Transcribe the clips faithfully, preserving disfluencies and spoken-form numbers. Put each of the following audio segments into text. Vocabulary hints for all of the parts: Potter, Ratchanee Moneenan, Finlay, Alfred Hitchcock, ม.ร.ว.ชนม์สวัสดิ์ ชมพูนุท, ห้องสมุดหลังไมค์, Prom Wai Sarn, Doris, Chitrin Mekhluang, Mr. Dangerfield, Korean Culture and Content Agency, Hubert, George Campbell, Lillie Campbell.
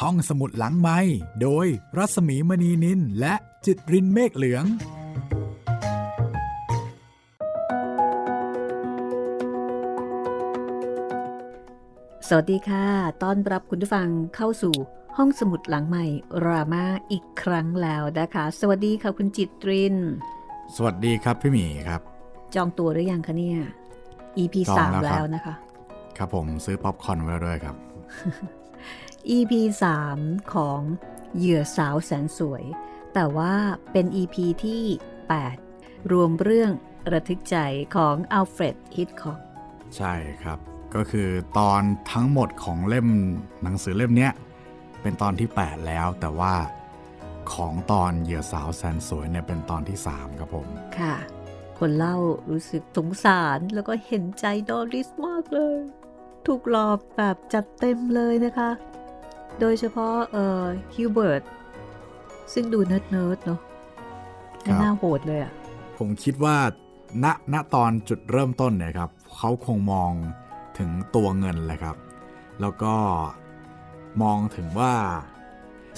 ห้องสมุดหลังไมค์โดยรัศมีมณีนินและจิตรินเมฆเหลืองสวัสดีค่ะต้อนรับคุณผู้ฟังเข้าสู่ห้องสมุดหลังไมค์รามาอีกครั้งแล้วนะคะสวัสดีค่ะคุณจิตรินสวัสดีครับพี่หมีครับจองตัวหรือยังคะเนี่ย อี พี สาม แล้วนะคะครับผมซื้อป๊อปคอร์นไว้ด้วยครับ อี พี สามของเหยื่อสาวแสนสวยแต่ว่าเป็น อี พี ที่แปดรวมเรื่องระทึกใจของอัลเฟรดฮิตคอกใช่ครับก็คือตอนทั้งหมดของเล่มหนังสือเล่มเนี้ยเป็นตอนที่แปดแล้วแต่ว่าของตอนเหยื่อสาวแสนสวยเนี่ยเป็นตอนที่สามครับผมค่ะคนเล่ารู้สึกสงสารแล้วก็เห็นใจดอริสมากเลยถูกหลอกแบบจัดเต็มเลยนะคะโดยเฉพาะเอ่อฮิวเบิร์ตซึ่งดูเนิร์ดเนิร์ดเนาะน่าโหดเลยอ่ะผมคิดว่าณณตอนจุดเริ่มต้นเนี่ยครับเขาคงมองถึงตัวเงินแหละครับแล้วก็มองถึงว่า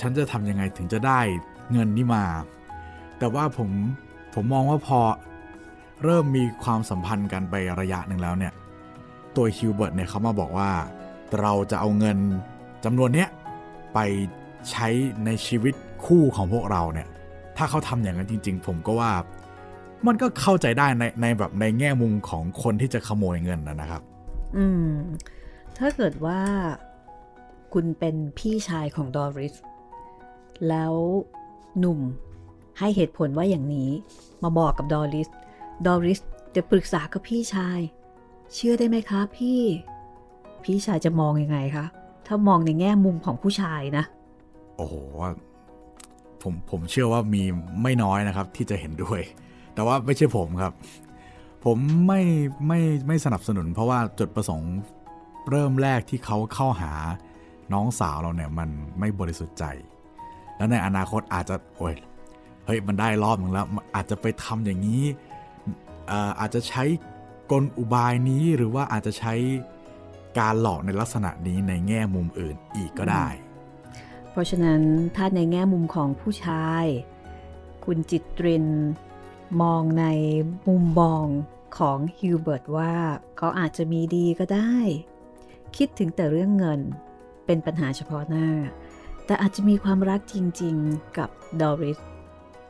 ฉันจะทำยังไงถึงจะได้เงินนี้มาแต่ว่าผมผมมองว่าพอเริ่มมีความสัมพันธ์กันไประยะหนึ่งแล้วเนี่ยตัวฮิวเบิร์ตเนี่ยเขามาบอกว่าเราจะเอาเงินจำนวนเนี้ยไปใช้ในชีวิตคู่ของพวกเราเนี่ยถ้าเขาทำอย่างนั้นจริงๆผมก็ว่ามันก็เข้าใจได้ในในแบบในแง่มุมของคนที่จะขโมยเงินนะครับอืมถ้าเกิดว่าคุณเป็นพี่ชายของดอริสแล้วหนุ่มให้เหตุผลว่าอย่างนี้มาบอกกับดอริสดอริสจะปรึกษากับพี่ชายเชื่อได้ไหมคะพี่พี่ชายจะมองยังไงคะถ้ามองในแง่มุมของผู้ชายนะโอ้โหผมผมเชื่อว่ามีไม่น้อยนะครับที่จะเห็นด้วยแต่ว่าไม่ใช่ผมครับผมไม่ไม่ไม่สนับสนุนเพราะว่าจุดประสงค์เริ่มแรกที่เขาเข้าหาน้องสาวเราเนี่ยมันไม่บริสุทธิ์ใจแล้วในอนาคตอาจจะโอ้ยเฮ้ยมันได้รอบนึงแล้วอาจจะไปทำอย่างนี้อ่าอาจจะใช้กลอุบายนี้หรือว่าอาจจะใช้การหลอกในลักษณะนี้ในแง่มุมอื่นอีกก็ได้เพราะฉะนั้นถ้าในแง่มุมของผู้ชายคุณจิตรินมองในมุมมองของฮิวเบิร์ตว่าเขาอาจจะมีดีก็ได้คิดถึงแต่เรื่องเงินเป็นปัญหาเฉพาะหน้าแต่อาจจะมีความรักจริงๆกับดอริส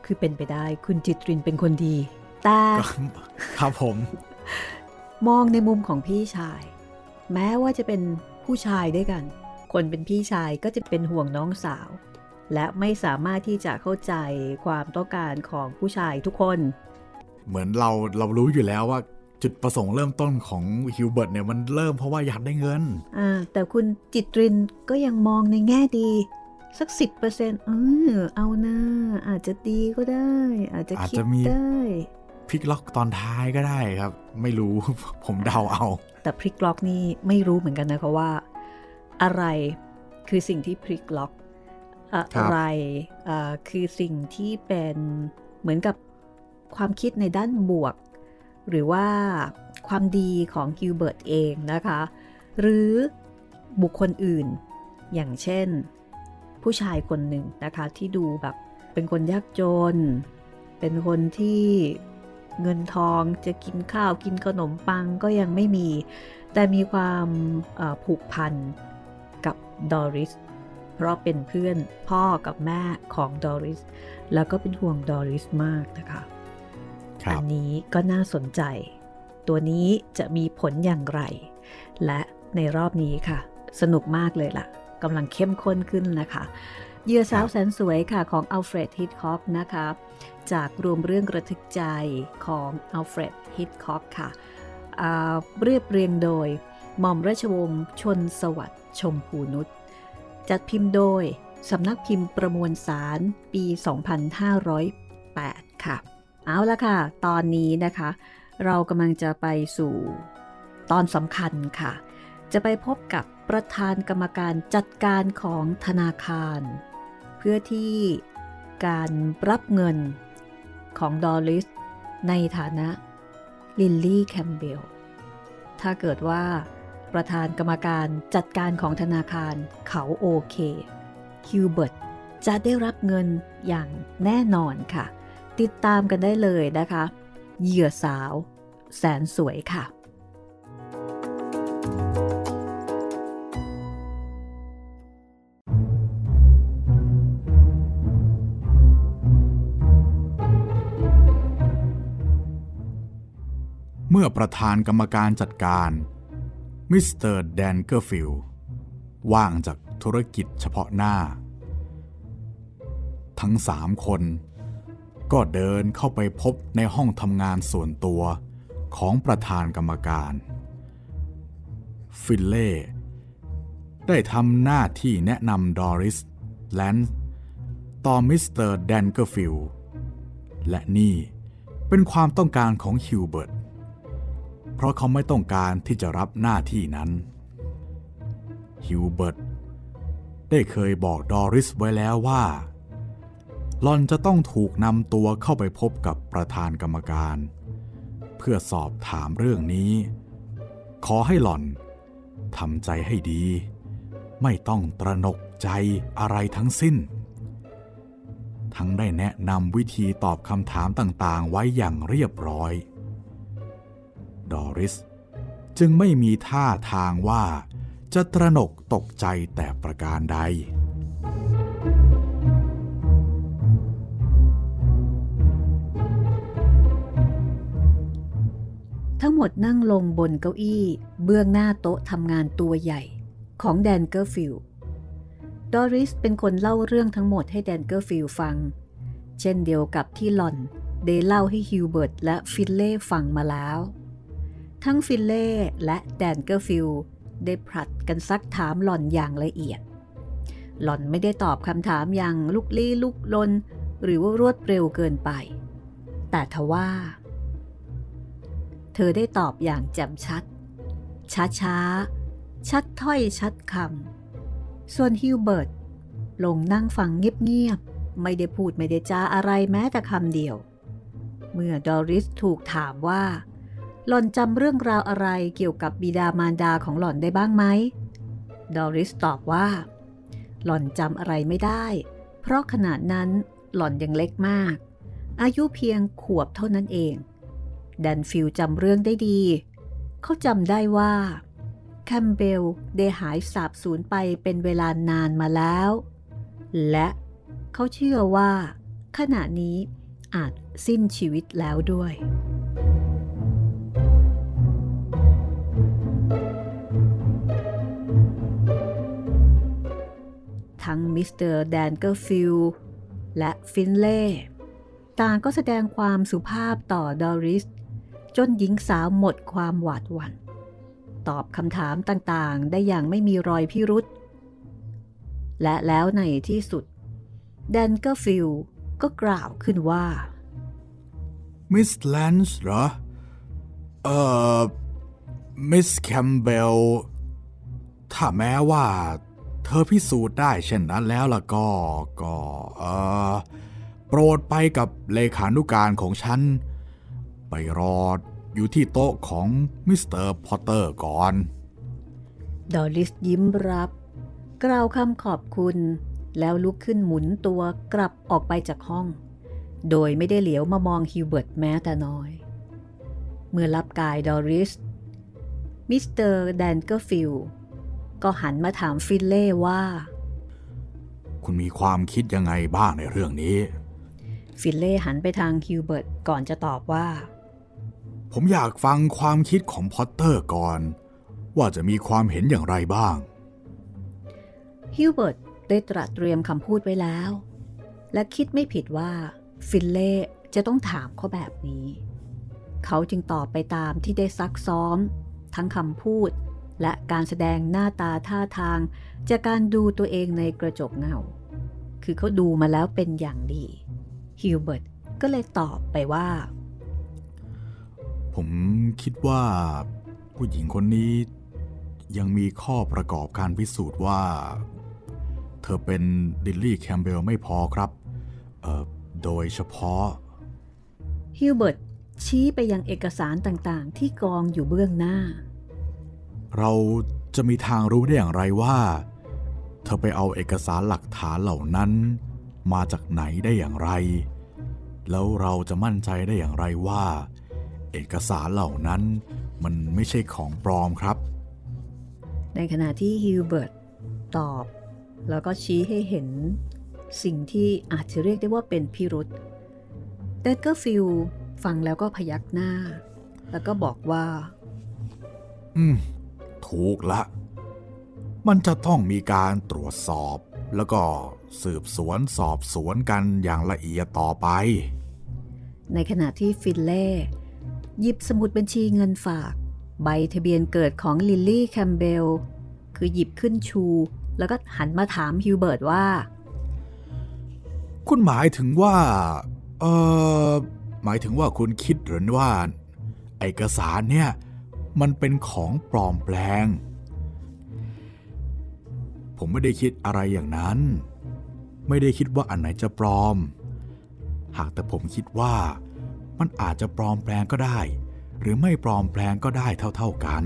คือเป็นไปได้คุณจิตรินเป็นคนดีแต่ครับผมมองในมุมของพี่ชายแม้ว่าจะเป็นผู้ชายด้วยกันคนเป็นพี่ชายก็จะเป็นห่วงน้องสาวและไม่สามารถที่จะเข้าใจความต้องการของผู้ชายทุกคนเหมือนเราเรารู้อยู่แล้วว่าจุดประสงค์เริ่มต้นของฮิวเบิร์ตเนี่ยมันเริ่มเพราะว่าอยากได้เงินอ่าแต่คุณจิตรินก็ยังมองในแง่ดีสัก สิบเปอร์เซ็นต์ เออเอานะอาจจะดีก็ได้อาจจะคิดได้พลิกล็อกตอนท้ายก็ได้ครับไม่รู้ผมเดาเอาแต่พลิกล็อกนี่ไม่รู้เหมือนกันนะคะว่าอะไรคือสิ่งที่พลิกล็อกอะไรคือสิ่งที่เป็นเหมือนกับความคิดในด้านบวกหรือว่าความดีของฮิวเบิร์ตเองนะคะหรือบุคคลอื่นอย่างเช่นผู้ชายคนหนึ่งนะคะที่ดูแบบเป็นคนยากจนเป็นคนที่เงินทองจะกินข้าวกินขนมปังก็ยังไม่มีแต่มีความผูกพันกับดอริสเพราะเป็นเพื่อนพ่อกับแม่ของดอริสแล้วก็เป็นห่วงดอริสมากนะคะอันนี้ก็น่าสนใจตัวนี้จะมีผลอย่างไรและในรอบนี้ค่ะสนุกมากเลยล่ะกำลังเข้มข้นขึ้นนะคะเหยื่อสาวแสนสวยค่ะของอัลเฟรดฮิตค็อกนะคะจากรวมเรื่องระทึกใจของอัลเฟรดฮิตค็อกค่ะเรียบเรียงโดยหม่อมราชวงศ์ชนสวัสดิ์ชมพูนุชจัดพิมพ์โดยสำนักพิมพ์ประมวลสารปีสองพันห้าร้อยแปดค่ะเอาละค่ะตอนนี้นะคะเรากำลังจะไปสู่ตอนสำคัญค่ะจะไปพบกับประธานกรรมการจัดการของธนาคารเพื่อที่การรับเงินของดอริสในฐานะลิลลี่แคมเบลถ้าเกิดว่าประธานกรรมการจัดการของธนาคารเขาโอเค ฮิวเบิร์ตจะได้รับเงินอย่างแน่นอนค่ะติดตามกันได้เลยนะคะเหยื่อสาวแสนสวยค่ะเมื่อประธานกรรมการจัดการมิสเตอร์แดนเกอร์ฟิลด์ว่างจากธุรกิจเฉพาะหน้าทั้งสามคนก็เดินเข้าไปพบในห้องทำงานส่วนตัวของประธานกรรมการฟิลเล่ได้ทำหน้าที่แนะนำดอริสแลนซ์ต่อมิสเตอร์แดนเกอร์ฟิลด์และนี่เป็นความต้องการของฮิวเบิร์ตเพราะเขาไม่ต้องการที่จะรับหน้าที่นั้นฮิวเบิร์ตได้เคยบอกดอริสไว้แล้วว่าหล่อนจะต้องถูกนำตัวเข้าไปพบกับประธานกรรมการเพื่อสอบถามเรื่องนี้ขอให้หล่อนทำใจให้ดีไม่ต้องตระหนกใจอะไรทั้งสิ้นทั้งได้แนะนำวิธีตอบคำถามต่างๆไว้อย่างเรียบร้อยดอริสจึงไม่มีท่าทางว่าจะตระหนกตกใจแต่ประการใดทั้งหมดนั่งลงบนเก้าอี้เบื้องหน้าโต๊ะทำงานตัวใหญ่ของแดนเกอร์ฟิลด์ดอริสเป็นคนเล่าเรื่องทั้งหมดให้แดนเกอร์ฟิลด์ฟังเช่นเดียวกับที่หล่อนได้เล่าให้ฮิวเบิร์ตและฟิลเล่ฟังมาแล้วทั้งฟิลเล่และแดนเกอร์ฟิลด์ได้ผลัดกันซักถามหล่อนอย่างละเอียดหล่อนไม่ได้ตอบคำถามอย่างลุกลี้ลุกลนหรือว่ารวดเร็วเกินไปแต่ทว่าเธอได้ตอบอย่างแจ่มชัดช้าๆชัดถ้อยชัดคำส่วนฮิวเบิร์ตลงนั่งฟังเงียบๆไม่ได้พูดไม่ได้จาอะไรแม้แต่คำเดียวเมื่อดอริสถูกถามว่าหล่อนจำเรื่องราวอะไรเกี่ยวกับบิดามารดาของหล่อนได้บ้างไหมดอริสตอบว่าหล่อนจำอะไรไม่ได้เพราะขณะนั้นหล่อนยังเล็กมากอายุเพียงขวบเท่านั้นเองแดนฟิลด์จำเรื่องได้ดีเขาจำได้ว่าแคมเบลได้หายสาบสูญไปเป็นเวลานานมาแล้วและเขาเชื่อว่าขณะนี้อาจสิ้นชีวิตแล้วด้วยทั้งมิสเตอร์แดนเกอร์ฟิลด์และฟินเล่ต่างก็แสดงความสุภาพต่อดอริสจนหญิงสาวหมดความหวาดหวั่นตอบคำถามต่างๆได้อย่างไม่มีรอยพิรุธและแล้วในที่สุดแดนเกอร์ฟิลด์ก็กล่าวขึ้นว่ามิสแลนซ์เหรอเอ่อมิสแคมเบลถ้าแม้ว่าเธอพิสูจน์ได้เช่นนั้นแล้วล่ะก็ก็เอ่อโปรดไปกับเลขานุการของฉันไปรออยู่ที่โต๊ะของมิสเตอร์พอตเตอร์ก่อนดอริสยิ้มรับกล่าวคำขอบคุณแล้วลุกขึ้นหมุนตัวกลับออกไปจากห้องโดยไม่ได้เหลียวมามองฮิวเบิร์ตแม้แต่น้อยเมื่อรับกายดอริสมิสเตอร์แดนเกอร์ฟิลด์ก็หันมาถามฟิลเล่ว่าคุณมีความคิดยังไงบ้างในเรื่องนี้ฟิลเล่หันไปทางฮิวเบิร์ตก่อนจะตอบว่าผมอยากฟังความคิดของพอตเตอร์ก่อนว่าจะมีความเห็นอย่างไรบ้างฮิวเบิร์ตได้ตระเตรียมคำพูดไว้แล้วและคิดไม่ผิดว่าฟิลเล่จะต้องถามเขาแบบนี้เขาจึงตอบไปตามที่ได้ซักซ้อมทั้งคำพูดและการแสดงหน้าตาท่าทางจากการดูตัวเองในกระจกเงาคือเขาดูมาแล้วเป็นอย่างดีฮิวเบิร์ตก็เลยตอบไปว่าผมคิดว่าผู้หญิงคนนี้ยังมีข้อประกอบการพิสูจน์ว่าเธอเป็นลิลลี่แคมเบลไม่พอครับเอ่อโดยเฉพาะฮิวเบิร์ตชี้ไปยังเอกสารต่างๆที่กองอยู่เบื้องหน้าเราจะมีทางรู้ได้อย่างไรว่า เธอไปเอาเอกสารหลักฐานเหล่านั้นมาจากไหนได้อย่างไรแล้วเราจะมั่นใจได้อย่างไรว่าเอกสารเหล่านั้นมันไม่ใช่ของปลอมครับในขณะที่ฮิวเบิร์ตตอบแล้วก็ชี้ให้เห็นสิ่งที่อาจจะเรียกได้ว่าเป็นพิรุธเดดเกอร์ฟิลฟังแล้วก็พยักหน้าแล้วก็บอกว่าอืมถูกละมันจะต้องมีการตรวจสอบแล้วก็สืบสวนสอบสวนกันอย่างละเอียดต่อไปในขณะที่ฟินเล่หยิบสมุดบัญชีเงินฝากใบทะเบียนเกิดของลิลลี่แคมเบลคือหยิบขึ้นชูแล้วก็หันมาถามฮิวเบิร์ตว่าคุณหมายถึงว่าเอ่อหมายถึงว่าคุณคิดหรือว่าเอกสารเนี่ยมันเป็นของปลอมแปลงผมไม่ได้คิดอะไรอย่างนั้นไม่ได้คิดว่าอันไหนจะปลอมหากแต่ผมคิดว่ามันอาจจะปลอมแปลงก็ได้หรือไม่ปลอมแปลงก็ได้เท่าๆกัน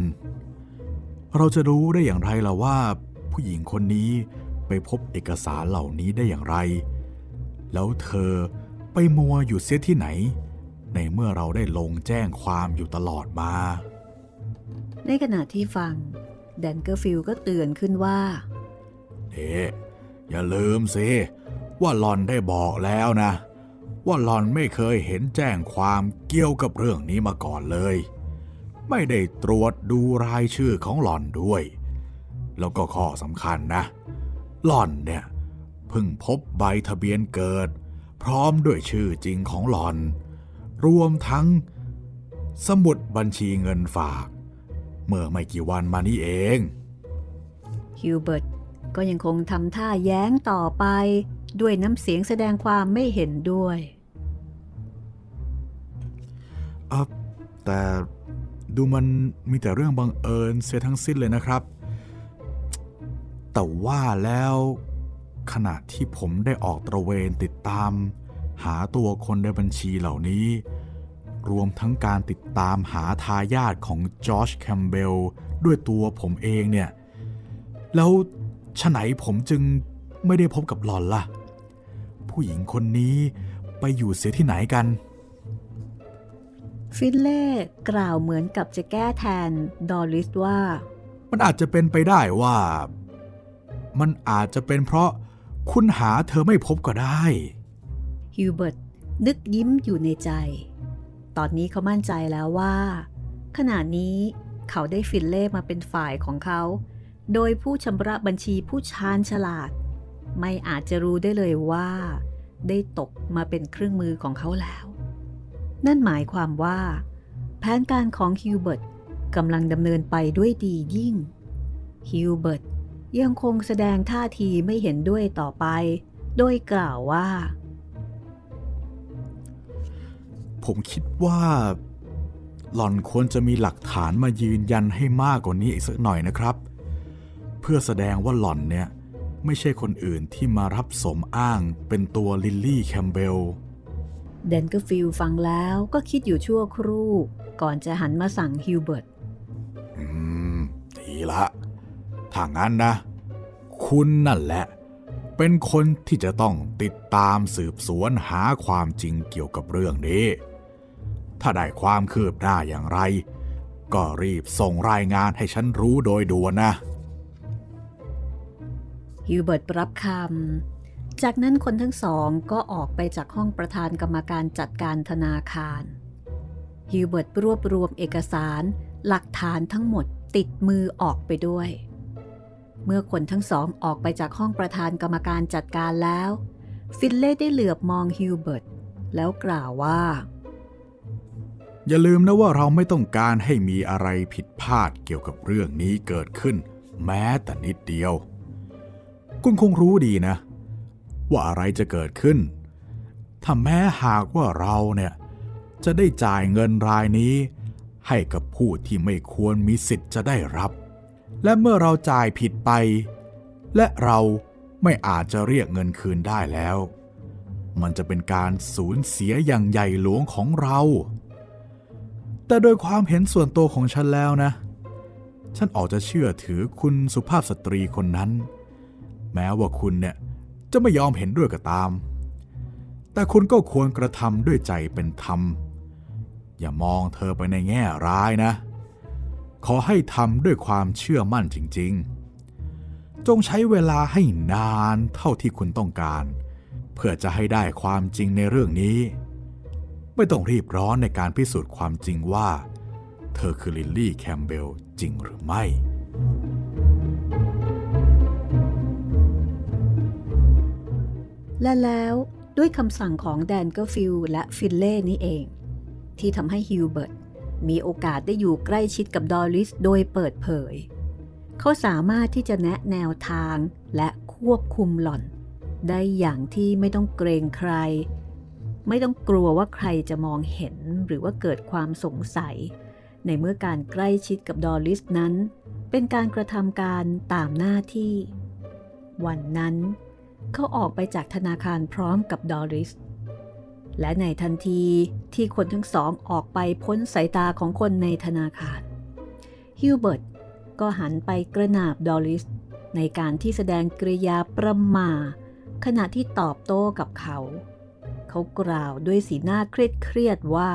เราจะรู้ได้อย่างไรล่ะว่าผู้หญิงคนนี้ไปพบเอกสารเหล่านี้ได้อย่างไรแล้วเธอไปมัวอยู่เสียที่ไหนในเมื่อเราได้ลงแจ้งความอยู่ตลอดมาในขณะที่ฟังแดนเกอร์ฟิลด์ก็เตือนขึ้นว่าเอ๊ะอย่าลืมสิว่าหล่อนได้บอกแล้วนะว่าหล่อนไม่เคยเห็นแจ้งความเกี่ยวกับเรื่องนี้มาก่อนเลยไม่ได้ตรวจดูรายชื่อของหล่อนด้วยแล้วก็ข้อสำคัญนะหล่อนเนี่ยเพิ่งพบใบทะเบียนเกิดพร้อมด้วยชื่อจริงของหล่อนรวมทั้งสมุดบัญชีเงินฝากเมื่อไม่กี่วันมานี้เองฮิวเบิร์ตก็ยังคงทำท่าแย้งต่อไปด้วยน้ำเสียงแสดงความไม่เห็นด้วยอ่ะแต่ดูมันมีแต่เรื่องบังเอิญเสียทั้งสิ้นเลยนะครับแต่ว่าแล้วขณะที่ผมได้ออกตระเวนติดตามหาตัวคนในบัญชีเหล่านี้รวมทั้งการติดตามหาทายาทของจอร์จแคมเบลด้วยตัวผมเองเนี่ยแล้วฉะไหนผมจึงไม่ได้พบกับหลอนล่ะผู้หญิงคนนี้ไปอยู่เสียที่ไหนกันฟินเล่กล่าวเหมือนกับจะแก้แทนดอริสว่ามันอาจจะเป็นไปได้ว่ามันอาจจะเป็นเพราะคุณหาเธอไม่พบก็ได้ฮิวเบิร์ตนึกยิ้มอยู่ในใจตอนนี้เขามั่นใจแล้วว่าขณะนี้เขาได้ฟินเล่มาเป็นฝ่ายของเขาโดยผู้ชำระบัญชีผู้ชาญฉลาดไม่อาจจะรู้ได้เลยว่าได้ตกมาเป็นเครื่องมือของเขาแล้วนั่นหมายความว่าแผนการของฮิวเบิร์ตกำลังดำเนินไปด้วยดียิ่งฮิวเบิร์ตยังคงแสดงท่าทีไม่เห็นด้วยต่อไปโดยกล่าวว่าผมคิดว่าหล่อนควรจะมีหลักฐานมายืนยันให้มากกว่านี้อีกสักหน่อยนะครับเพื่อแสดงว่าหล่อนเนี่ยไม่ใช่คนอื่นที่มารับสมอ้างเป็นตัวลิลลี่แคมเบลแดนเกอร์ฟิลด์ฟังแล้วก็คิดอยู่ชั่วครู่ก่อนจะหันมาสั่งฮิวเบิร์ตอืมดีละถ้างั้นนะคุณนั่นแหละเป็นคนที่จะต้องติดตามสืบสวนหาความจริงเกี่ยวกับเรื่องนี้ถ้าได้ความคืบหน้าอย่างไรก็รีบส่งรายงานให้ฉันรู้โดยด่วนนะฮิวเบิร์ตรับคำจากนั้นคนทั้งสองก็ออกไปจากห้องประธานกรรมการจัดการธนาคารฮิวเบิร์ตรวบรวมเอกสารหลักฐานทั้งหมดติดมือออกไปด้วยเมื่อคนทั้งสองออกไปจากห้องประธานกรรมการจัดการแล้วฟินเล่ได้เหลือบมองฮิวเบิร์ตแล้วกล่าวว่าอย่าลืมนะว่าเราไม่ต้องการให้มีอะไรผิดพลาดเกี่ยวกับเรื่องนี้เกิดขึ้นแม้แต่นิดเดียวคุณคงรู้ดีนะว่าอะไรจะเกิดขึ้นถ้าแม้หากว่าเราเนี่ยจะได้จ่ายเงินรายนี้ให้กับผู้ที่ไม่ควรมีสิทธิ์จะได้รับและเมื่อเราจ่ายผิดไปและเราไม่อาจจะเรียกเงินคืนได้แล้วมันจะเป็นการสูญเสียอย่างใหญ่หลวงของเราแต่โดยความเห็นส่วนตัวของฉันแล้วนะฉันออกจะเชื่อถือคุณสุภาพสตรีคนนั้น แม้ว่าคุณเนี่ยจะไม่ยอมเห็นด้วยก็ตามแต่คุณก็ควรกระทำด้วยใจเป็นธรรมอย่ามองเธอไปในแง่ร้ายนะขอให้ทำด้วยความเชื่อมั่นจริงๆจงใช้เวลาให้นานเท่าที่คุณต้องการเพื่อจะให้ได้ความจริงในเรื่องนี้ไม่ต้องรีบร้อนในการพิสูจน์ความจริงว่าเธอคือลิลลี่แคมเบลจริงหรือไม่และแล้วด้วยคำสั่งของแดนเกอร์ฟิลด์และฟิลเล่นี่เองที่ทำให้ฮิวเบิร์ตมีโอกาสได้อยู่ใกล้ชิดกับดอริสโดยเปิดเผยเขาสามารถที่จะแนะแนวทางและควบคุมหล่อนได้อย่างที่ไม่ต้องเกรงใครไม่ต้องกลัวว่าใครจะมองเห็นหรือว่าเกิดความสงสัยในเมื่อการใกล้ชิดกับดอริสนั้นเป็นการกระทำการตามหน้าที่วันนั้นเขาออกไปจากธนาคารพร้อมกับดอริสและในทันทีที่คนทั้งสองออกไปพ้นสายตาของคนในธนาคารฮิวเบิร์ตก็หันไปกระหนาบดอริสในการที่แสดงกริยาประหม่าขณะที่ตอบโต้กับเขาเขากล่าวด้วยสีหน้าเครียดเครียดว่า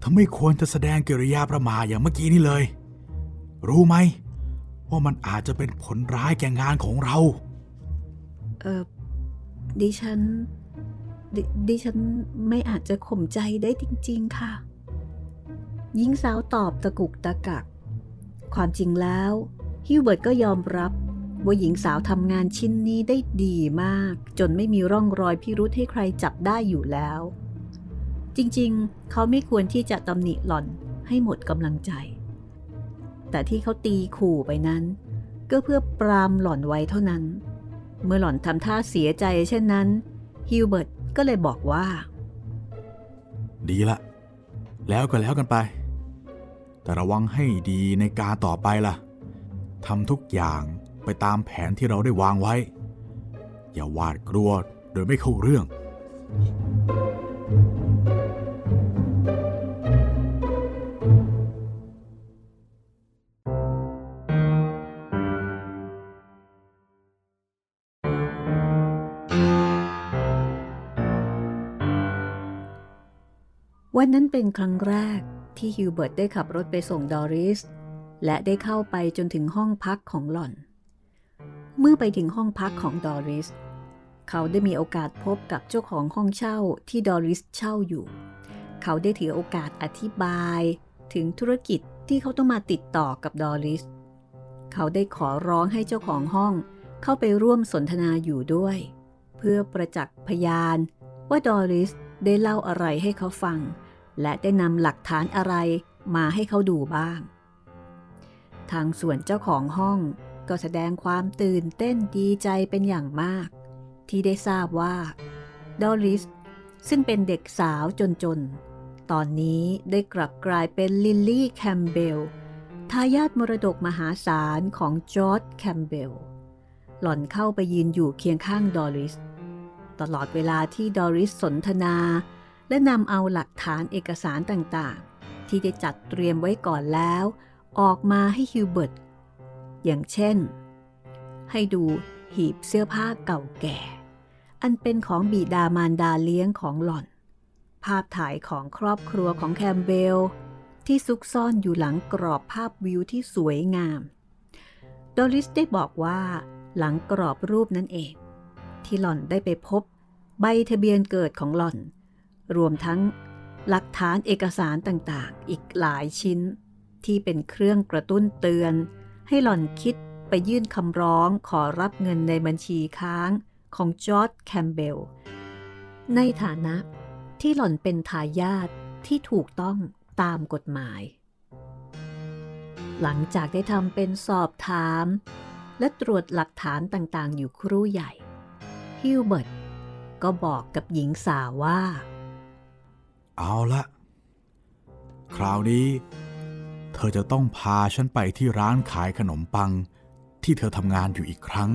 เธอไม่ควรจะแสดงกริยาประหม่าอย่างเมื่อกี้นี่เลยรู้ไหมว่ามันอาจจะเป็นผลร้ายแก่งานของเราเออดิฉันด, ดิฉันไม่อาจจะข่มใจได้จริงๆค่ะหญิงสาวตอบตะกุกตะกักความจริงแล้วฮิวเบิร์ตก็ยอมรับว่าหญิงสาวทำงานชิ้นนี้ได้ดีมากจนไม่มีร่องรอยพิรุธให้ใครจับได้อยู่แล้วจริงๆเขาไม่ควรที่จะตำหนิหล่อนให้หมดกำลังใจแต่ที่เขาตีขู่ไปนั้นก็เพื่อปรามหล่อนไว้เท่านั้นเมื่อหล่อนทำท่าเสียใจเช่นนั้นฮิวเบิร์ตก็เลยบอกว่าดีละแล้วก็แล้วกันไปแต่ระวังให้ดีในการต่อไปล่ะทำทุกอย่างไปตามแผนที่เราได้วางไว้อย่าหวาดกลัวโดยไม่เข้าเรื่องวันนั้นเป็นครั้งแรกที่ฮิวเบิร์ตได้ขับรถไปส่งดอริสและได้เข้าไปจนถึงห้องพักของหล่อนเมื่อไปถึงห้องพักของดอริสเขาได้มีโอกาสพบกับเจ้าของห้องเช่าที่ดอริสเช่าอยู่เขาได้ถือโอกาสอธิบายถึงธุรกิจที่เขาต้องมาติดต่อกับดอริสเขาได้ขอร้องให้เจ้าของห้องเข้าไปร่วมสนทนาอยู่ด้วยเพื่อประจักษ์พยานว่าดอริสได้เล่าอะไรให้เขาฟังและได้นำหลักฐานอะไรมาให้เขาดูบ้างทางส่วนเจ้าของห้องก็แสดงความตื่นเต้นดีใจเป็นอย่างมากที่ได้ทราบว่าดอริสซึ่งเป็นเด็กสาวจนๆตอนนี้ได้กลับกลายเป็นลิลลี่แคมเบลทายาทมรดกมหาศาลของจอร์จแคมเบลหล่อนเข้าไปยืนอยู่เคียงข้างดอริสตลอดเวลาที่ดอริสสนทนาและนำเอาหลักฐานเอกสารต่างๆที่ได้จัดเตรียมไว้ก่อนแล้วออกมาให้ฮิวเบิร์ตอย่างเช่นให้ดูหีบเสื้อผ้าเก่าแก่อันเป็นของบิดามารดาเลี้ยงของหล่อนภาพถ่ายของครอบครัวของแคมเบลที่ซุกซ่อนอยู่หลังกรอบภาพวิวที่สวยงามดอริสได้บอกว่าหลังกรอบรูปนั่นเองที่หล่อนได้ไปพบใบทะเบียนเกิดของหล่อนรวมทั้งหลักฐานเอกสารต่างๆอีกหลายชิ้นที่เป็นเครื่องกระตุ้นเตือนให้หล่อนคิดไปยื่นคำร้องขอรับเงินในบัญชีค้างของจอร์จแคมเบลในฐานะที่หล่อนเป็นทายาทที่ถูกต้องตามกฎหมายหลังจากได้ทำเป็นสอบถามและตรวจหลักฐานต่างๆอยู่ครู่ใหญ่ฮิวเบิร์ตก็บอกกับหญิงสาวว่าเอาละคราวนี้เธอจะต้องพาฉันไปที่ร้านขายขนมปังที่เธอทำงานอยู่อีกครั้ง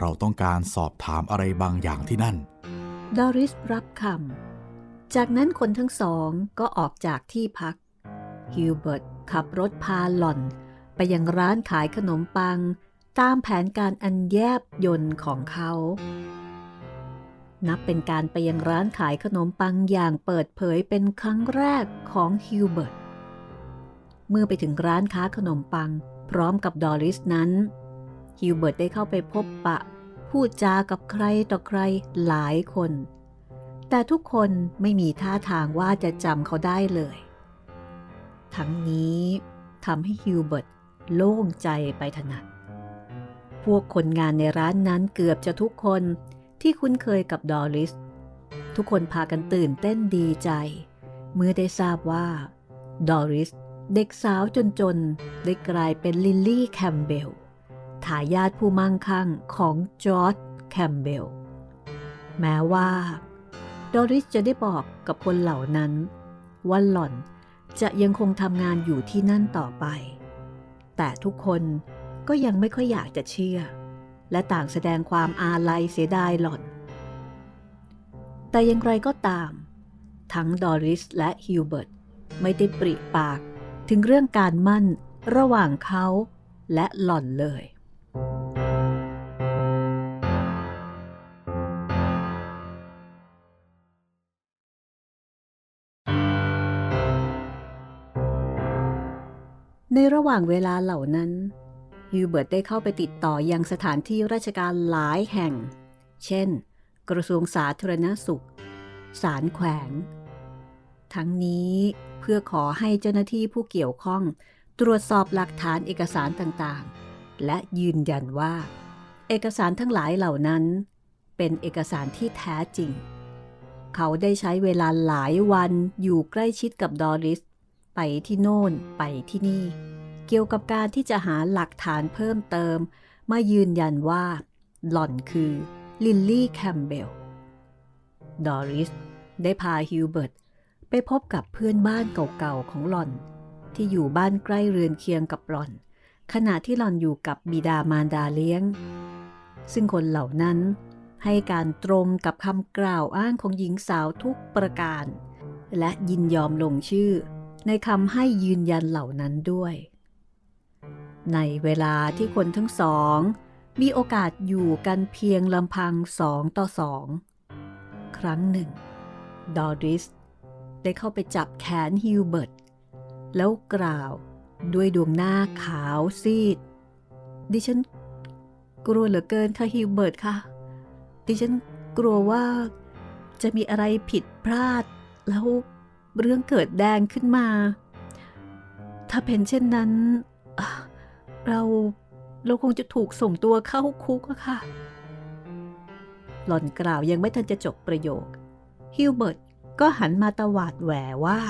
เราต้องการสอบถามอะไรบางอย่างที่นั่นดอริสรับคำจากนั้นคนทั้งสองก็ออกจากที่พักฮิวเบิร์ตขับรถพาหล่อนไปยังร้านขายขนมปัง ตามแผนการอันแยบยลของเขานับเป็นการไปยังร้านขายขนมปังอย่างเปิดเผยเป็นครั้งแรกของฮิวเบิร์ตเมื่อไปถึงร้านค้าขนมปังพร้อมกับดอริสนั้นฮิวเบิร์ตได้เข้าไปพบปะพูดจากับใครต่อใครหลายคนแต่ทุกคนไม่มีท่าทางว่าจะจำเขาได้เลยทั้งนี้ทำให้ฮิวเบิร์ตโล่งใจไปถนัดพวกคนงานในร้านนั้นเกือบจะทุกคนที่คุ้นเคยกับดอริสทุกคนพากันตื่นเต้นดีใจเมื่อได้ทราบว่าดอริสเด็กสาวจนๆได้กลายเป็นลิลลี่แคมเบลทายาทผู้มั่งคั่งของจอร์จแคมเบลแม้ว่าดอริสจะได้บอกกับคนเหล่านั้นว่าหล่อนจะยังคงทำงานอยู่ที่นั่นต่อไปแต่ทุกคนก็ยังไม่ค่อยอยากจะเชื่อและต่างแสดงความอาลัยเสียดายหล่อนแต่อย่างไรก็ตามทั้งดอริสและฮิวเบิร์ตไม่ได้ปริปากถึงเรื่องการมั่นระหว่างเขาและหล่อนเลยในระหว่างเวลาเหล่านั้นฮิวเบิร์ตได้เข้าไปติดต่อยังสถานที่ราชการหลายแห่งเช่นกระทรวงสาธารณสุขศาลแขวงทั้งนี้เพื่อขอให้เจ้าหน้าที่ผู้เกี่ยวข้องตรวจสอบหลักฐานเอกสารต่างๆและยืนยันว่าเอกสารทั้งหลายเหล่านั้นเป็นเอกสารที่แท้จริงเขาได้ใช้เวลาหลายวันอยู่ใกล้ชิดกับดอริสไปที่โน่นไปที่นี่เกี่ยวกับการที่จะหาหลักฐานเพิ่มเติมมายืนยันว่าหล่อนคือลิลลี่แคมเบลดอริสได้พาฮิวเบิร์ตไปพบกับเพื่อนบ้านเก่าๆของหล่อนที่อยู่บ้านใกล้เรือนเคียงกับหล่อนขณะที่หล่อนอยู่กับบิดามารดาเลี้ยงซึ่งคนเหล่านั้นให้การตรงกับคำกล่าวอ้างของหญิงสาวทุกประการและยินยอมลงชื่อในคำให้ยืนยันเหล่านั้นด้วยในเวลาที่คนทั้งสองมีโอกาสอยู่กันเพียงลำพังสองต่อสองครั้งหนึ่งดอริสได้เข้าไปจับแขนฮิวเบิร์ตแล้วกล่าวด้วยดวงหน้าขาวซีดดิฉันกลัวเหลือเกินค่ะฮิวเบิร์ตค่ะดิฉันกลัวว่าจะมีอะไรผิดพลาดแล้วเรื่องเกิดแดงขึ้นมาถ้าเป็นเช่นนั้นเราเราคงจะถูกส่งตัวเข้าคุกอะค่ะหล่อนกล่าวยังไม่ทันจะจบประโยคฮิวเบิร์ตก็หันมาตวาดแหวว่า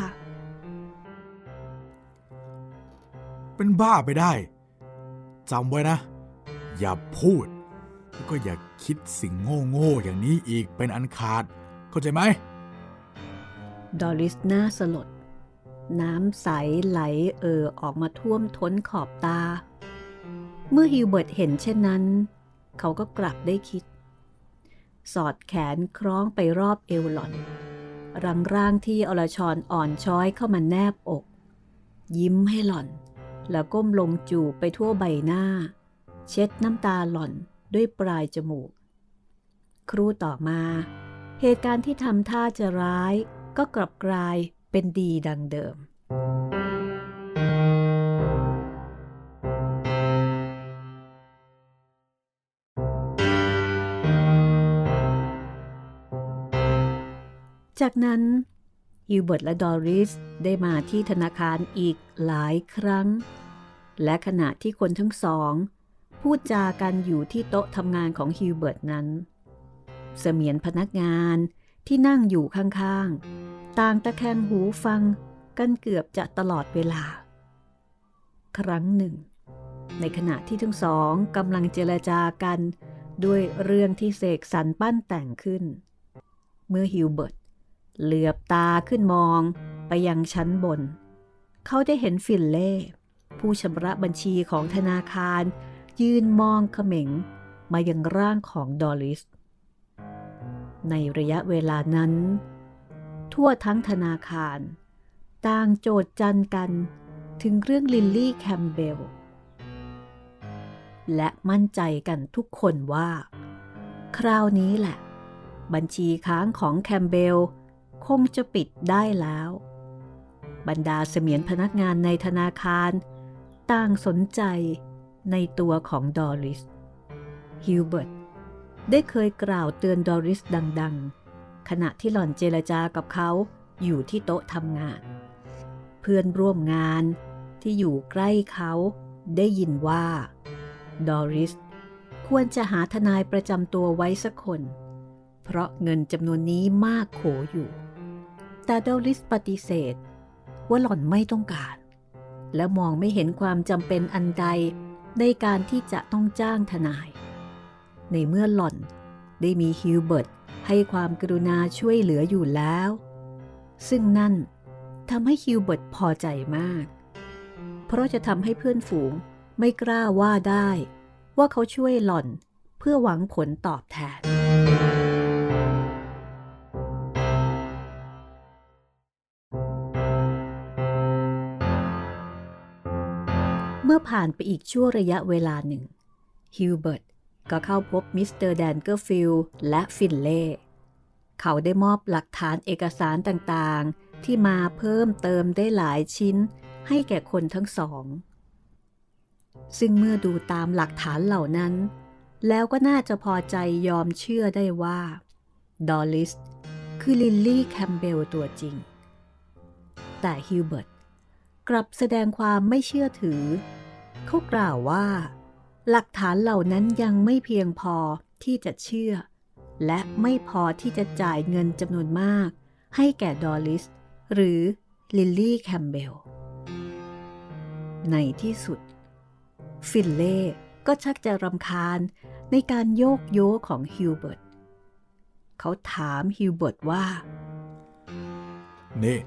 เป็นบ้าไปได้จำไว้นะอย่าพูดแล้วก็อย่าคิดสิ่งโง่ๆอย่างนี้อีกเป็นอันขาดเข้าใจไหมดอริสหน้าสลดน้ำใสไหลเอ่อออกมาท่วมท้นขอบตาเมื่อฮิวเบิร์ตเห็นเช่นนั้นเขาก็กลับได้คิดสอดแขนคล้องไปรอบเอวหล่อนรังร่างที่อลชอนอ่อนช้อยเข้ามาแนบอกยิ้มให้หล่อนแล้วก้มลงจูบไปทั่วใบหน้าเช็ดน้ำตาหล่อนด้วยปลายจมูกครู่ต่อมาเหตุการณ์ที่ทำท่าจะร้ายก็กลับกลายเป็นดีดังเดิมจากนั้นฮิวเบิร์ตและดอริสได้มาที่ธนาคารอีกหลายครั้งและขณะที่คนทั้งสองพูดจากันอยู่ที่โต๊ะทำงานของฮิวเบิร์ตนั้นเสมียนพนักงานที่นั่งอยู่ข้างๆต่างตะแคงหูฟังกันเกือบจะตลอดเวลาครั้งหนึ่งในขณะที่ทั้งสองกำลังเจรจากันด้วยเรื่องที่เสกสรรปั้นแต่งขึ้นเมื่อฮิวเบิร์ตเหลือบตาขึ้นมองไปยังชั้นบนเขาได้เห็นฟิลเล่ผู้ชำระบัญชีของธนาคารยืนมองเขม็งมายังร่างของดอริสในระยะเวลานั้นทั่วทั้งธนาคารต่างโจษจันกันถึงเรื่องลิลลี่แคมเบล และมั่นใจกันทุกคนว่าคราวนี้แหละบัญชีค้างของแคมเบลคงจะปิดได้แล้วบรรดาเสมียนพนักงานในธนาคารต่างสนใจในตัวของดอริสฮิวเบิร์ตได้เคยกล่าวเตือนดอริสดังๆขณะที่หล่อนเจรจากับเขาอยู่ที่โต๊ะทำงานเพื่อนร่วมงานที่อยู่ใกล้เขาได้ยินว่าดอริสควรจะหาทนายประจำตัวไว้สักคนเพราะเงินจำนวนนี้มากโขอยู่แต่ดอริสปฏิเสธว่าหล่อนไม่ต้องการและมองไม่เห็นความจำเป็นอันใดในการที่จะต้องจ้างทนายในเมื่อหล่อนได้มีฮิวเบิร์ตให้ความกรุณาช่วยเหลืออยู่แล้วซึ่งนั่นทำให้ฮิวเบิร์ตพอใจมากเพราะจะทำให้เพื่อนฝูงไม่กล้าว่าได้ว่าเขาช่วยหล่อนเพื่อหวังผลตอบแทนเมื่อผ่านไปอีกชั่วระยะเวลาหนึ่งฮิวเบิร์ตก็เข้าพบมิสเตอร์แดนเกอร์ฟิลด์และฟินเล่เขาได้มอบหลักฐานเอกสารต่างๆที่มาเพิ่มเติมได้หลายชิ้นให้แก่คนทั้งสองซึ่งเมื่อดูตามหลักฐานเหล่านั้นแล้วก็น่าจะพอใจยอมเชื่อได้ว่าดอริสคือลิลลี่แคมเบลตัวจริงแต่ฮิวเบิร์ตกลับแสดงความไม่เชื่อถือเขากล่าวว่าหลักฐานเหล่านั้นยังไม่เพียงพอที่จะเชื่อและไม่พอที่จะจ่ายเงินจำนวนมากให้แก่ดอริสหรือลิลลี่แคมเบลในที่สุดฟินเล่ก็ชักจะรำคาญในการโยกโย้ของฮิวเบิร์ตเขาถามฮิวเบิร์ตว่านี่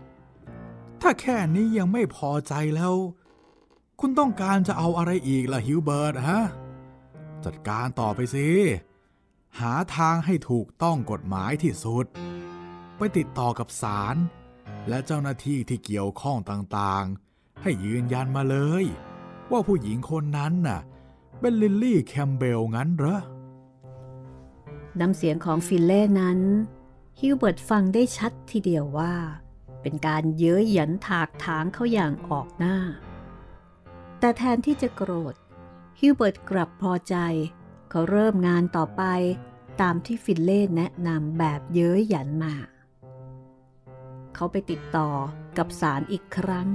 ถ้าแค่นี้ยังไม่พอใจแล้วคุณต้องการจะเอาอะไรอีกล่ะฮิวเบิร์ตฮะจัดการต่อไปสิหาทางให้ถูกต้องกฎหมายที่สุดไปติดต่อกับศาลและเจ้าหน้าที่ที่เกี่ยวข้องต่างๆให้ยืนยันมาเลยว่าผู้หญิงคนนั้นน่ะเป็นลิลลี่แคมเบลงั้นเหรอน้ำเสียงของฟิลเล่นั้นฮิวเบิร์ตฟังได้ชัดทีเดียวว่าเป็นการเย้ยหยันถากถางเขาอย่างออกหน้าแต่แทนที่จะโกรธฮิวเบิร์ตกลับพอใจเขาเริ่มงานต่อไปตามที่ฟินเล่แนะนำแบบเย้ยหยันมาเขาไปติดต่อกับศาลอีกครั้ง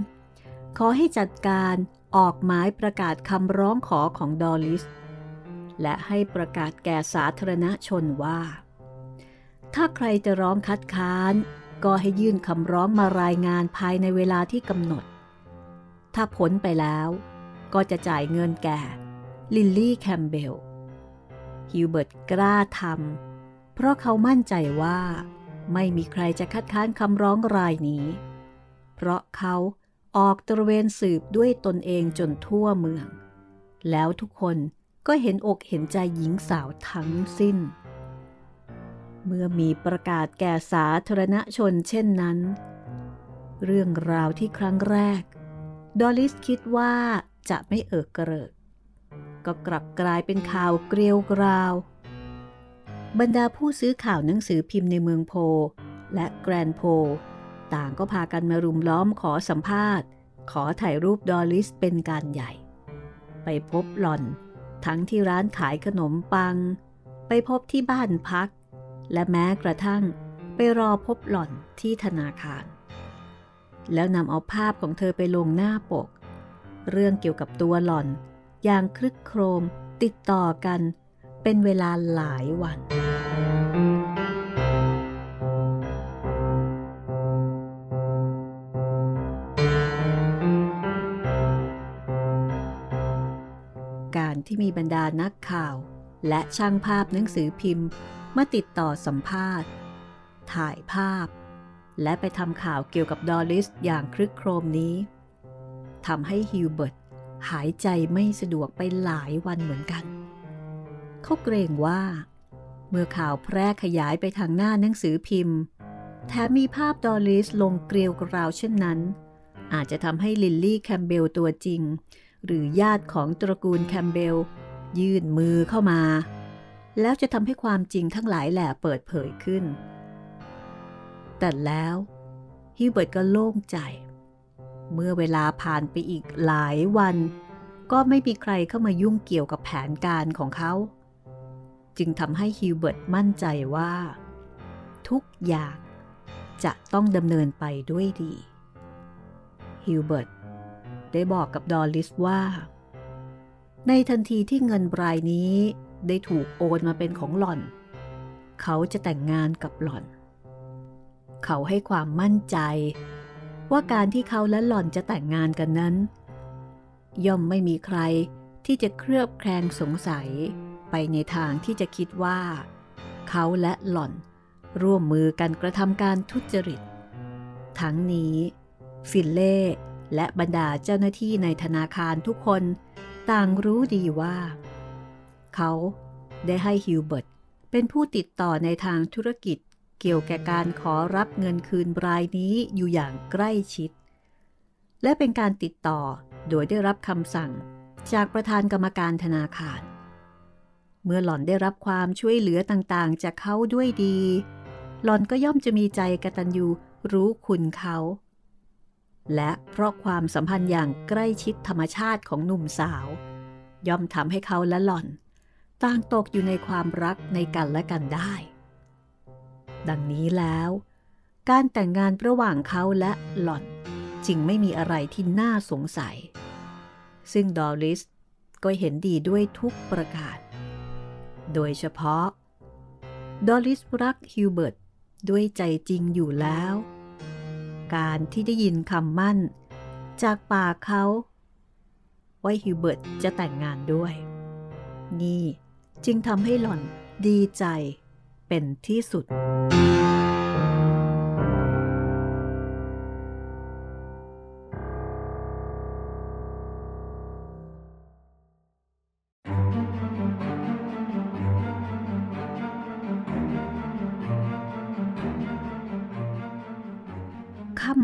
ขอให้จัดการออกหมายประกาศคำร้องขอของดอริสและให้ประกาศแก่สาธารณชนว่าถ้าใครจะร้องคัดค้านก็ให้ยื่นคำร้องมารายงานภายในเวลาที่กำหนดถ้าผลไปแล้วก็จะจ่ายเงินแก่ลิลลี่แคมเบลฮิวเบิร์ตกล้าทำเพราะเขามั่นใจว่าไม่มีใครจะคัดค้านคำร้องรายนี้เพราะเขาออกตระเวนสืบด้วยตนเองจนทั่วเมืองแล้วทุกคนก็เห็นอกเห็นใจหญิงสาวทั้งสิ้นเมื่อมีประกาศแก่สาธารณชนเช่นนั้นเรื่องราวที่ครั้งแรกดอริสคิดว่าจะไม่เอิกเกริกก็กลับกลายเป็นข่าวเกลียวกราวบรรดาผู้ซื้อข่าวหนังสือพิมพ์ในเมืองโพและแกรนโพต่างก็พากันมารุมล้อมขอสัมภาษณ์ขอถ่ายรูปดอริสเป็นการใหญ่ไปพบหล่อนทั้งที่ร้านขายขนมปังไปพบที่บ้านพักและแม้กระทั่งไปรอพบหล่อนที่ธนาคารแล้วนำเอาภาพของเธอไปลงหน้าปกเรื่องเกี่ยวกับตัวหล่อนอย่างคลึกโครมติดต่อกันเป็นเวลาหลายวันการที่มีบรรดานักข่าวและช่างภาพหนังสือพิมพ์มาติดต่อสัมภาษณ์ถ่ายภาพและไปทำข่าวเกี่ยวกับดอริสอย่างครึกโครมนี้ทำให้ฮิวเบิร์ตหายใจไม่สะดวกไปหลายวันเหมือนกันเขาเกรงว่าเมื่อข่าวแพร่ขยายไปทางหน้าหนังสือพิมพ์แถมมีภาพดอริสลงเกลียวกราวเช่นนั้นอาจจะทำให้ลิลลี่แคมเบลตัวจริงหรือญาติของตระกูลแคมเบล ยื่นมือเข้ามาแล้วจะทำให้ความจริงทั้งหลายแหล่เปิดเผยขึ้นแต่แล้วฮิวเบิร์ตก็โล่งใจเมื่อเวลาผ่านไปอีกหลายวันก็ไม่มีใครเข้ามายุ่งเกี่ยวกับแผนการของเขาจึงทำให้ฮิวเบิร์ตมั่นใจว่าทุกอย่างจะต้องดำเนินไปด้วยดีฮิวเบิร์ตได้บอกกับดอลลิสว่าในทันทีที่เงินรายนี้ได้ถูกโอนมาเป็นของหล่อนเขาจะแต่งงานกับหล่อนเขาให้ความมั่นใจว่าการที่เขาและหล่อนจะแต่งงานกันนั้นย่อมไม่มีใครที่จะเคลือบแคลงสงสัยไปในทางที่จะคิดว่าเขาและหล่อนร่วมมือกันกระทำการทุจริตทั้งนี้ฟิลเล่และบรรดาเจ้าหน้าที่ในธนาคารทุกคนต่างรู้ดีว่าเขาได้ให้ฮิวเบิร์ตเป็นผู้ติดต่อในทางธุรกิจเกี่ยวกับการขอรับเงินคืนรายนี้อยู่อย่างใกล้ชิดและเป็นการติดต่อโดยได้รับคำสั่งจากประธานกรรมการธนาคารเมื่อหล่อนได้รับความช่วยเหลือต่างๆจากเขาด้วยดีหล่อนก็ย่อมจะมีใจกตัญญูรู้คุณเขาและเพราะความสัมพันธ์อย่างใกล้ชิดธรรมชาติของหนุ่มสาวย่อมทำให้เขาและหล่อนต่างตกอยู่ในความรักในกันและกันได้ดังนี้แล้วการแต่งงานระหว่างเขาและหล่อนจึงไม่มีอะไรที่น่าสงสัยซึ่งดอลลิสก็เห็นดีด้วยทุกประการโดยเฉพาะดอลลิสรักฮิวเบิร์ตด้วยใจจริงอยู่แล้วการที่ได้ยินคำมั่นจากปากเขาว่าฮิวเบิร์ตจะแต่งงานด้วยนี่จึงทำให้หล่อนดีใจเป็นที่สุดค่ำ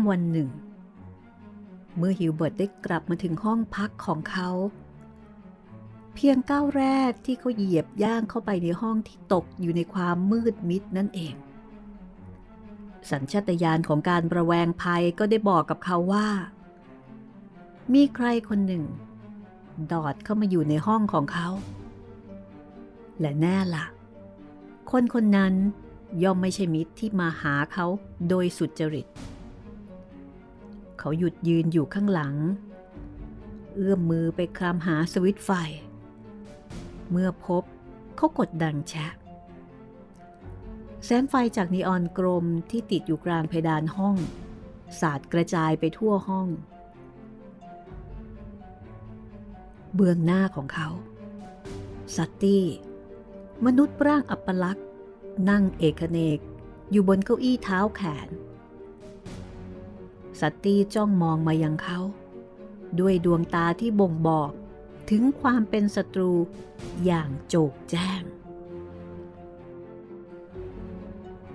วันหนึ่งเมื่อฮิวเบิร์ตได้กลับมาถึงห้องพักของเขาเพียงก้าวแรกที่เขาเหยียบย่างเข้าไปในห้องที่ตกอยู่ในความมืดมิดนั่นเองสัญชาตญาณของการระแวงภัยก็ได้บอกกับเขาว่ามีใครคนหนึ่งดอดเข้ามาอยู่ในห้องของเขาและแน่ล่ะคนคนนั้นย่อมไม่ใช่มิตรที่มาหาเขาโดยสุจริตเขาหยุดยืนอยู่ข้างหลังเอื้อมมือไปคลำหาสวิตช์ไฟเมื่อพบเขากดดังแชะแสงไฟจากนีออนกลมที่ติดอยู่กลางเพดานห้องสาดกระจายไปทั่วห้องเบื้องหน้าของเขาซัตตี้มนุษย์ร่างอัปลักษณ์นั่งเอกเนกอยู่บนเก้าอี้เท้าแขนซัตตี้จ้องมองมายังเขาด้วยดวงตาที่บ่งบอกถึงความเป็นศัตรูอย่างโจกแจ้ง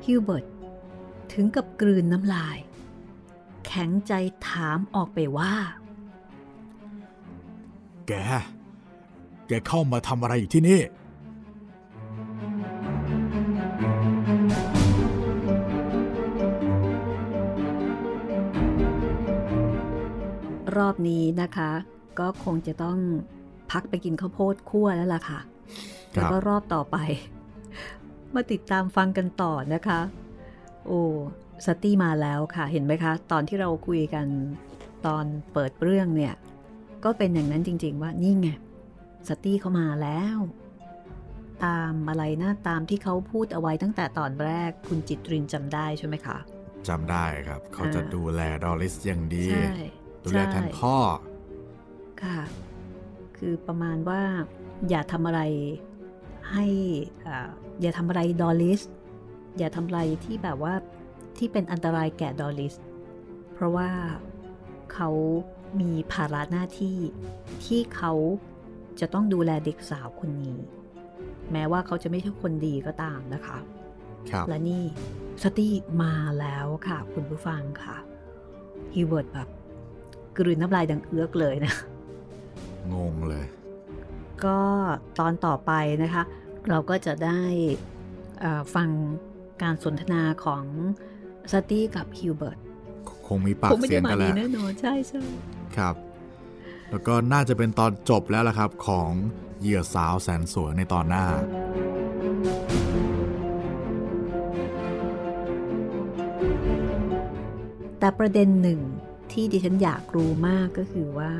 ฮิวเบิร์ตถึงกับกลืนน้ำลายแข็งใจถามออกไปว่าแกแกเข้ามาทำอะไรอยู่ที่นี่รอบนี้นะคะก็คงจะต้องพักไปกินข้าวโพดคั่วแล้วล่ะค่ะแล้วก็รอบต่อไปมาติดตามฟังกันต่อนะคะโอ้สตี้มาแล้วค่ะเห็นไหมคะตอนที่เราคุยกันตอนเปิดเรื่องเนี่ยก็เป็นอย่างนั้นจริงๆว่านี่ไงสตี้เขามาแล้วตามอะไรนะตามที่เขาพูดเอาไว้ตั้งแต่ตอนแรกคุณจิตรินจำได้ใช่ไหมคะจำได้ครับเขาจะดูแลดอลิสอย่างดีดูแลท่านพ่อค่ะคือประมาณว่าอย่าทำอะไรให้อ่าอย่าทำอะไรดอลิสอย่าทำอะไรที่แบบว่าที่เป็นอันตรายแก่ดอลิสเพราะว่าเขามีภาระหน้าที่ที่เขาจะต้องดูแลเด็กสาวคนนี้แม้ว่าเขาจะไม่ใช่คนดีก็ตามนะคะครับและนี่สตี้มาแล้วค่ะคุณผู้ฟังค่ะฮิวเบิร์ตแบบกลืนน้ำลายดังเอื้อกเลยนะงงเลย ก็ตอนต่อไปนะคะเราก็จะได้ฟังการสนทนาของซัตตี้กับฮิวเบิร์ตคงมีปากเสียงกันแล้วแน่นอนใช่ใช่ครับแล้วก็น่าจะเป็นตอนจบแล้วล่ะครับของเหยื่อสาวแสนสวยในตอนหน้าแต่ประเด็นหนึ่งที่ดิฉันอยากรู้มากก็คือว่า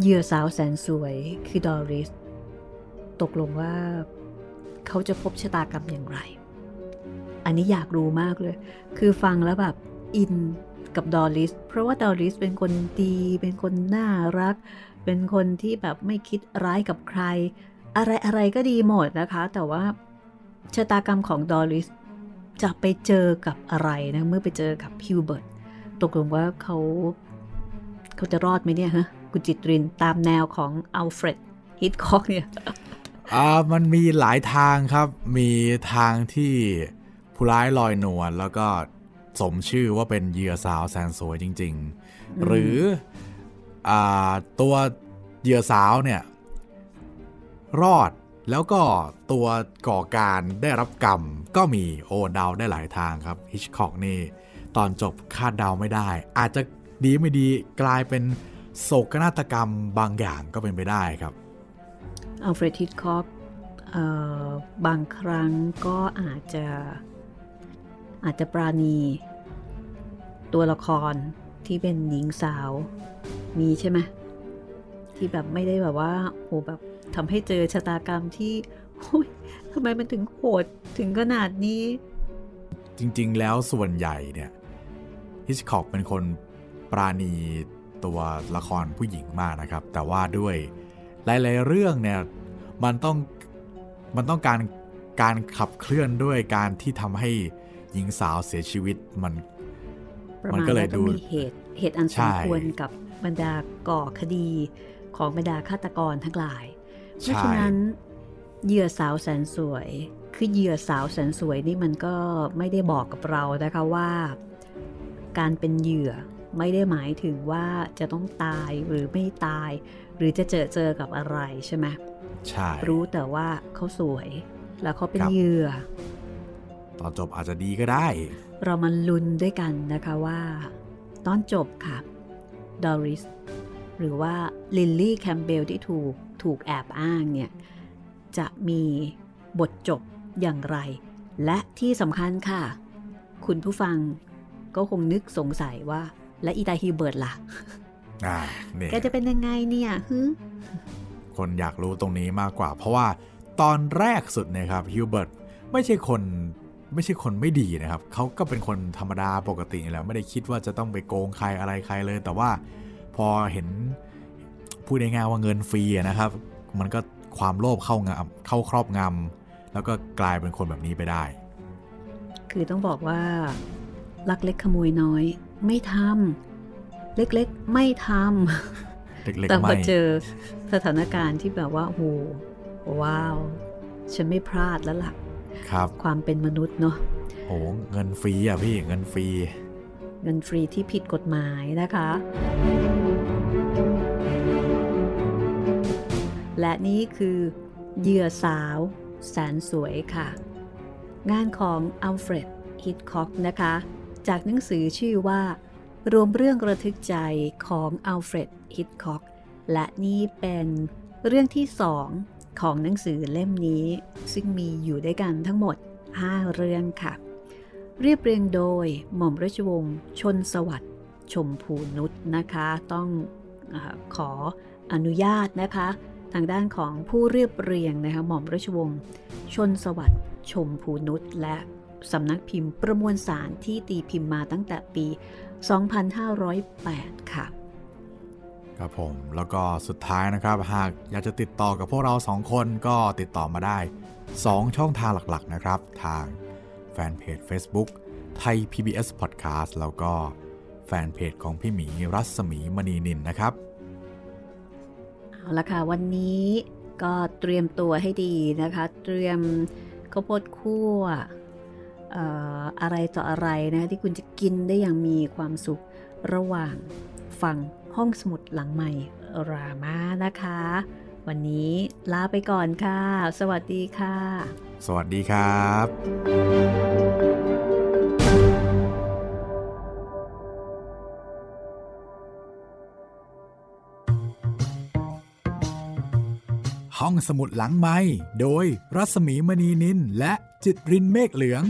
เหยื่อสาวแสนสวยคือดอริสตกลงว่าเขาจะพบชะตากรรมอย่างไรอันนี้อยากรู้มากเลยคือฟังแล้วแบบอินกับดอริสเพราะว่าดอริสเป็นคนดีเป็นคนน่ารักเป็นคนที่แบบไม่คิดร้ายกับใครอะไรอะไรก็ดีหมดนะคะแต่ว่าชะตากรรมของดอริสจะไปเจอกับอะไรนะเมื่อไปเจอกับฮิวเบิร์ตตกลงว่าเขาเขาจะรอดไหมเนี่ยฮะคุณจิตรินตามแนวของอัลเฟรดฮิตคอกเนี่ยอ่ามันมีหลายทางครับมีทางที่ผู้ร้ายลอยนวลแล้วก็สมชื่อว่าเป็นเหยื่อสาวแสนสวยจริงๆหรืออ่าตัวเหยื่อสาวเนี่ยรอดแล้วก็ตัวก่อการได้รับกรรมก็มีโอ้เดาได้หลายทางครับฮิตช์คอกนี่ตอนจบคาดเดาไม่ได้อาจจะดีไม่ดีกลายเป็นโศกนาฏกรรมบางอย่างก็เป็นไปได้ครับอัลเฟรด ฮิตช์คอกบางครั้งก็อาจจะอาจจะปราณีตัวละครที่เป็นหญิงสาวมีใช่ไหมที่แบบไม่ได้แบบว่าโอ้แบบทำให้เจอชะตากรรมที่ทำไมมันถึงโหดถึงขนาดนี้จริงๆแล้วส่วนใหญ่เนี่ยฮิตช์ค็อกเป็นคนปราณีตัวละครผู้หญิงมากนะครับแต่ว่าด้วยหลายๆเรื่องเนี่ยมันต้องมันต้องการการขับเคลื่อนด้วยการที่ทำใหหญิงสาวเสียชีวิตมันมันก็เลยดูมีเหตุเหตุอันสมควรกับบรรดาก่อคดีของบรรดาฆาตกรทั้งหลายเพราะฉะนั้นเหยื่อสาวแสนสวยคือเหยื่อสาวแสนสวยนี่มันก็ไม่ได้บอกกับเรานะคะว่าการเป็นเหยื่อไม่ได้หมายถึงว่าจะต้องตายหรือไม่ตายหรือจะเจอเจอกับอะไรใช่ไหมใช่รู้แต่ว่าเขาสวยแล้วเขาเป็นเหยื่อตอนจบอาจจะดีก็ได้เรามาลุ้นด้วยกันนะคะว่าตอนจบค่ะดอริสหรือว่าลิลลี่แคมเบลที่ถูกถูกแอบอ้างเนี่ยจะมีบทจบอย่างไรและที่สำคัญค่ะคุณผู้ฟังก็คงนึกสงสัยว่าและอีตาฮิวเบิร์ตล่ะแกจะเป็นยังไงเนี่ยคนอยากรู้ตรงนี้มากกว่าเพราะว่าตอนแรกสุดเนี่ยครับฮิวเบิร์ตไม่ใช่คนไม่ใช่คนไม่ดีนะครับเขาก็เป็นคนธรรมดาปกติแหละไม่ได้คิดว่าจะต้องไปโกงใครอะไรใครเลยแต่ว่าพอเห็นพูดในงานว่าเงินฟรีนะครับมันก็ความโลภเข้างำเข้าครอบงำแล้วก็กลายเป็นคนแบบนี้ไปได้คือต้องบอกว่าลักเล็กขโมยน้อยไม่ทำเล็กๆไม่ทำ แต่พอเจอสถานการณ์ที่แบบว่าโอ้ว้าวฉันไม่พลาดแล้วล่ะครับความเป็นมนุษย์เนาะโอ้เงินฟรีอ่ะพี่เงินฟรีเงินฟรีที่ผิดกฎหมายนะคะและนี่คือเหยื่อสาวแสนสวยค่ะงานของอัลเฟรด ฮิตช์ค็อกนะคะจากหนังสือชื่อว่ารวมเรื่องระทึกใจของอัลเฟรด ฮิตช์ค็อกและนี่เป็นเรื่องที่สองของหนังสือเล่มนี้ซึ่งมีอยู่ด้วยกันทั้งหมดห้าเรื่องค่ะเรียบเรียงโดยหม่อมราชวงศ์ชนสวัสดิ์ชมพูนุชนะคะต้องเอ่อขออนุญาตนะคะทางด้านของผู้เรียบเรียงนะคะหม่อมราชวงศ์ชนสวัสดิ์ชมพูนุชและสำนักพิมพ์ประมวลสารที่ตีพิมพ์มาตั้งแต่ปีสองพันห้าร้อยแปดค่ะครับผมแล้วก็สุดท้ายนะครับหากอยากจะติดต่อกับพวกเราสองคนก็ติดต่อมาได้สองช่องทางหลักๆนะครับทางแฟนเพจ Facebook ไทย พี บี เอส Podcast แล้วก็แฟนเพจของพี่หมีรัศมีมณีนินนะครับเอาละค่ะวันนี้ก็เตรียมตัวให้ดีนะคะเตรียมข้าวโพดคั่วเอ่ออะไรต่ออะไรนะที่คุณจะกินได้อย่างมีความสุขระหว่างฟังห้องสมุดหลังใหม่รามานะคะ วันนี้ลาไปก่อนค่ะสวัสดีค่ะสวัสดีครับห้องสมุดหลังไมค์โดยรัศมีมณีนินและจิตรินเมฆเหลือง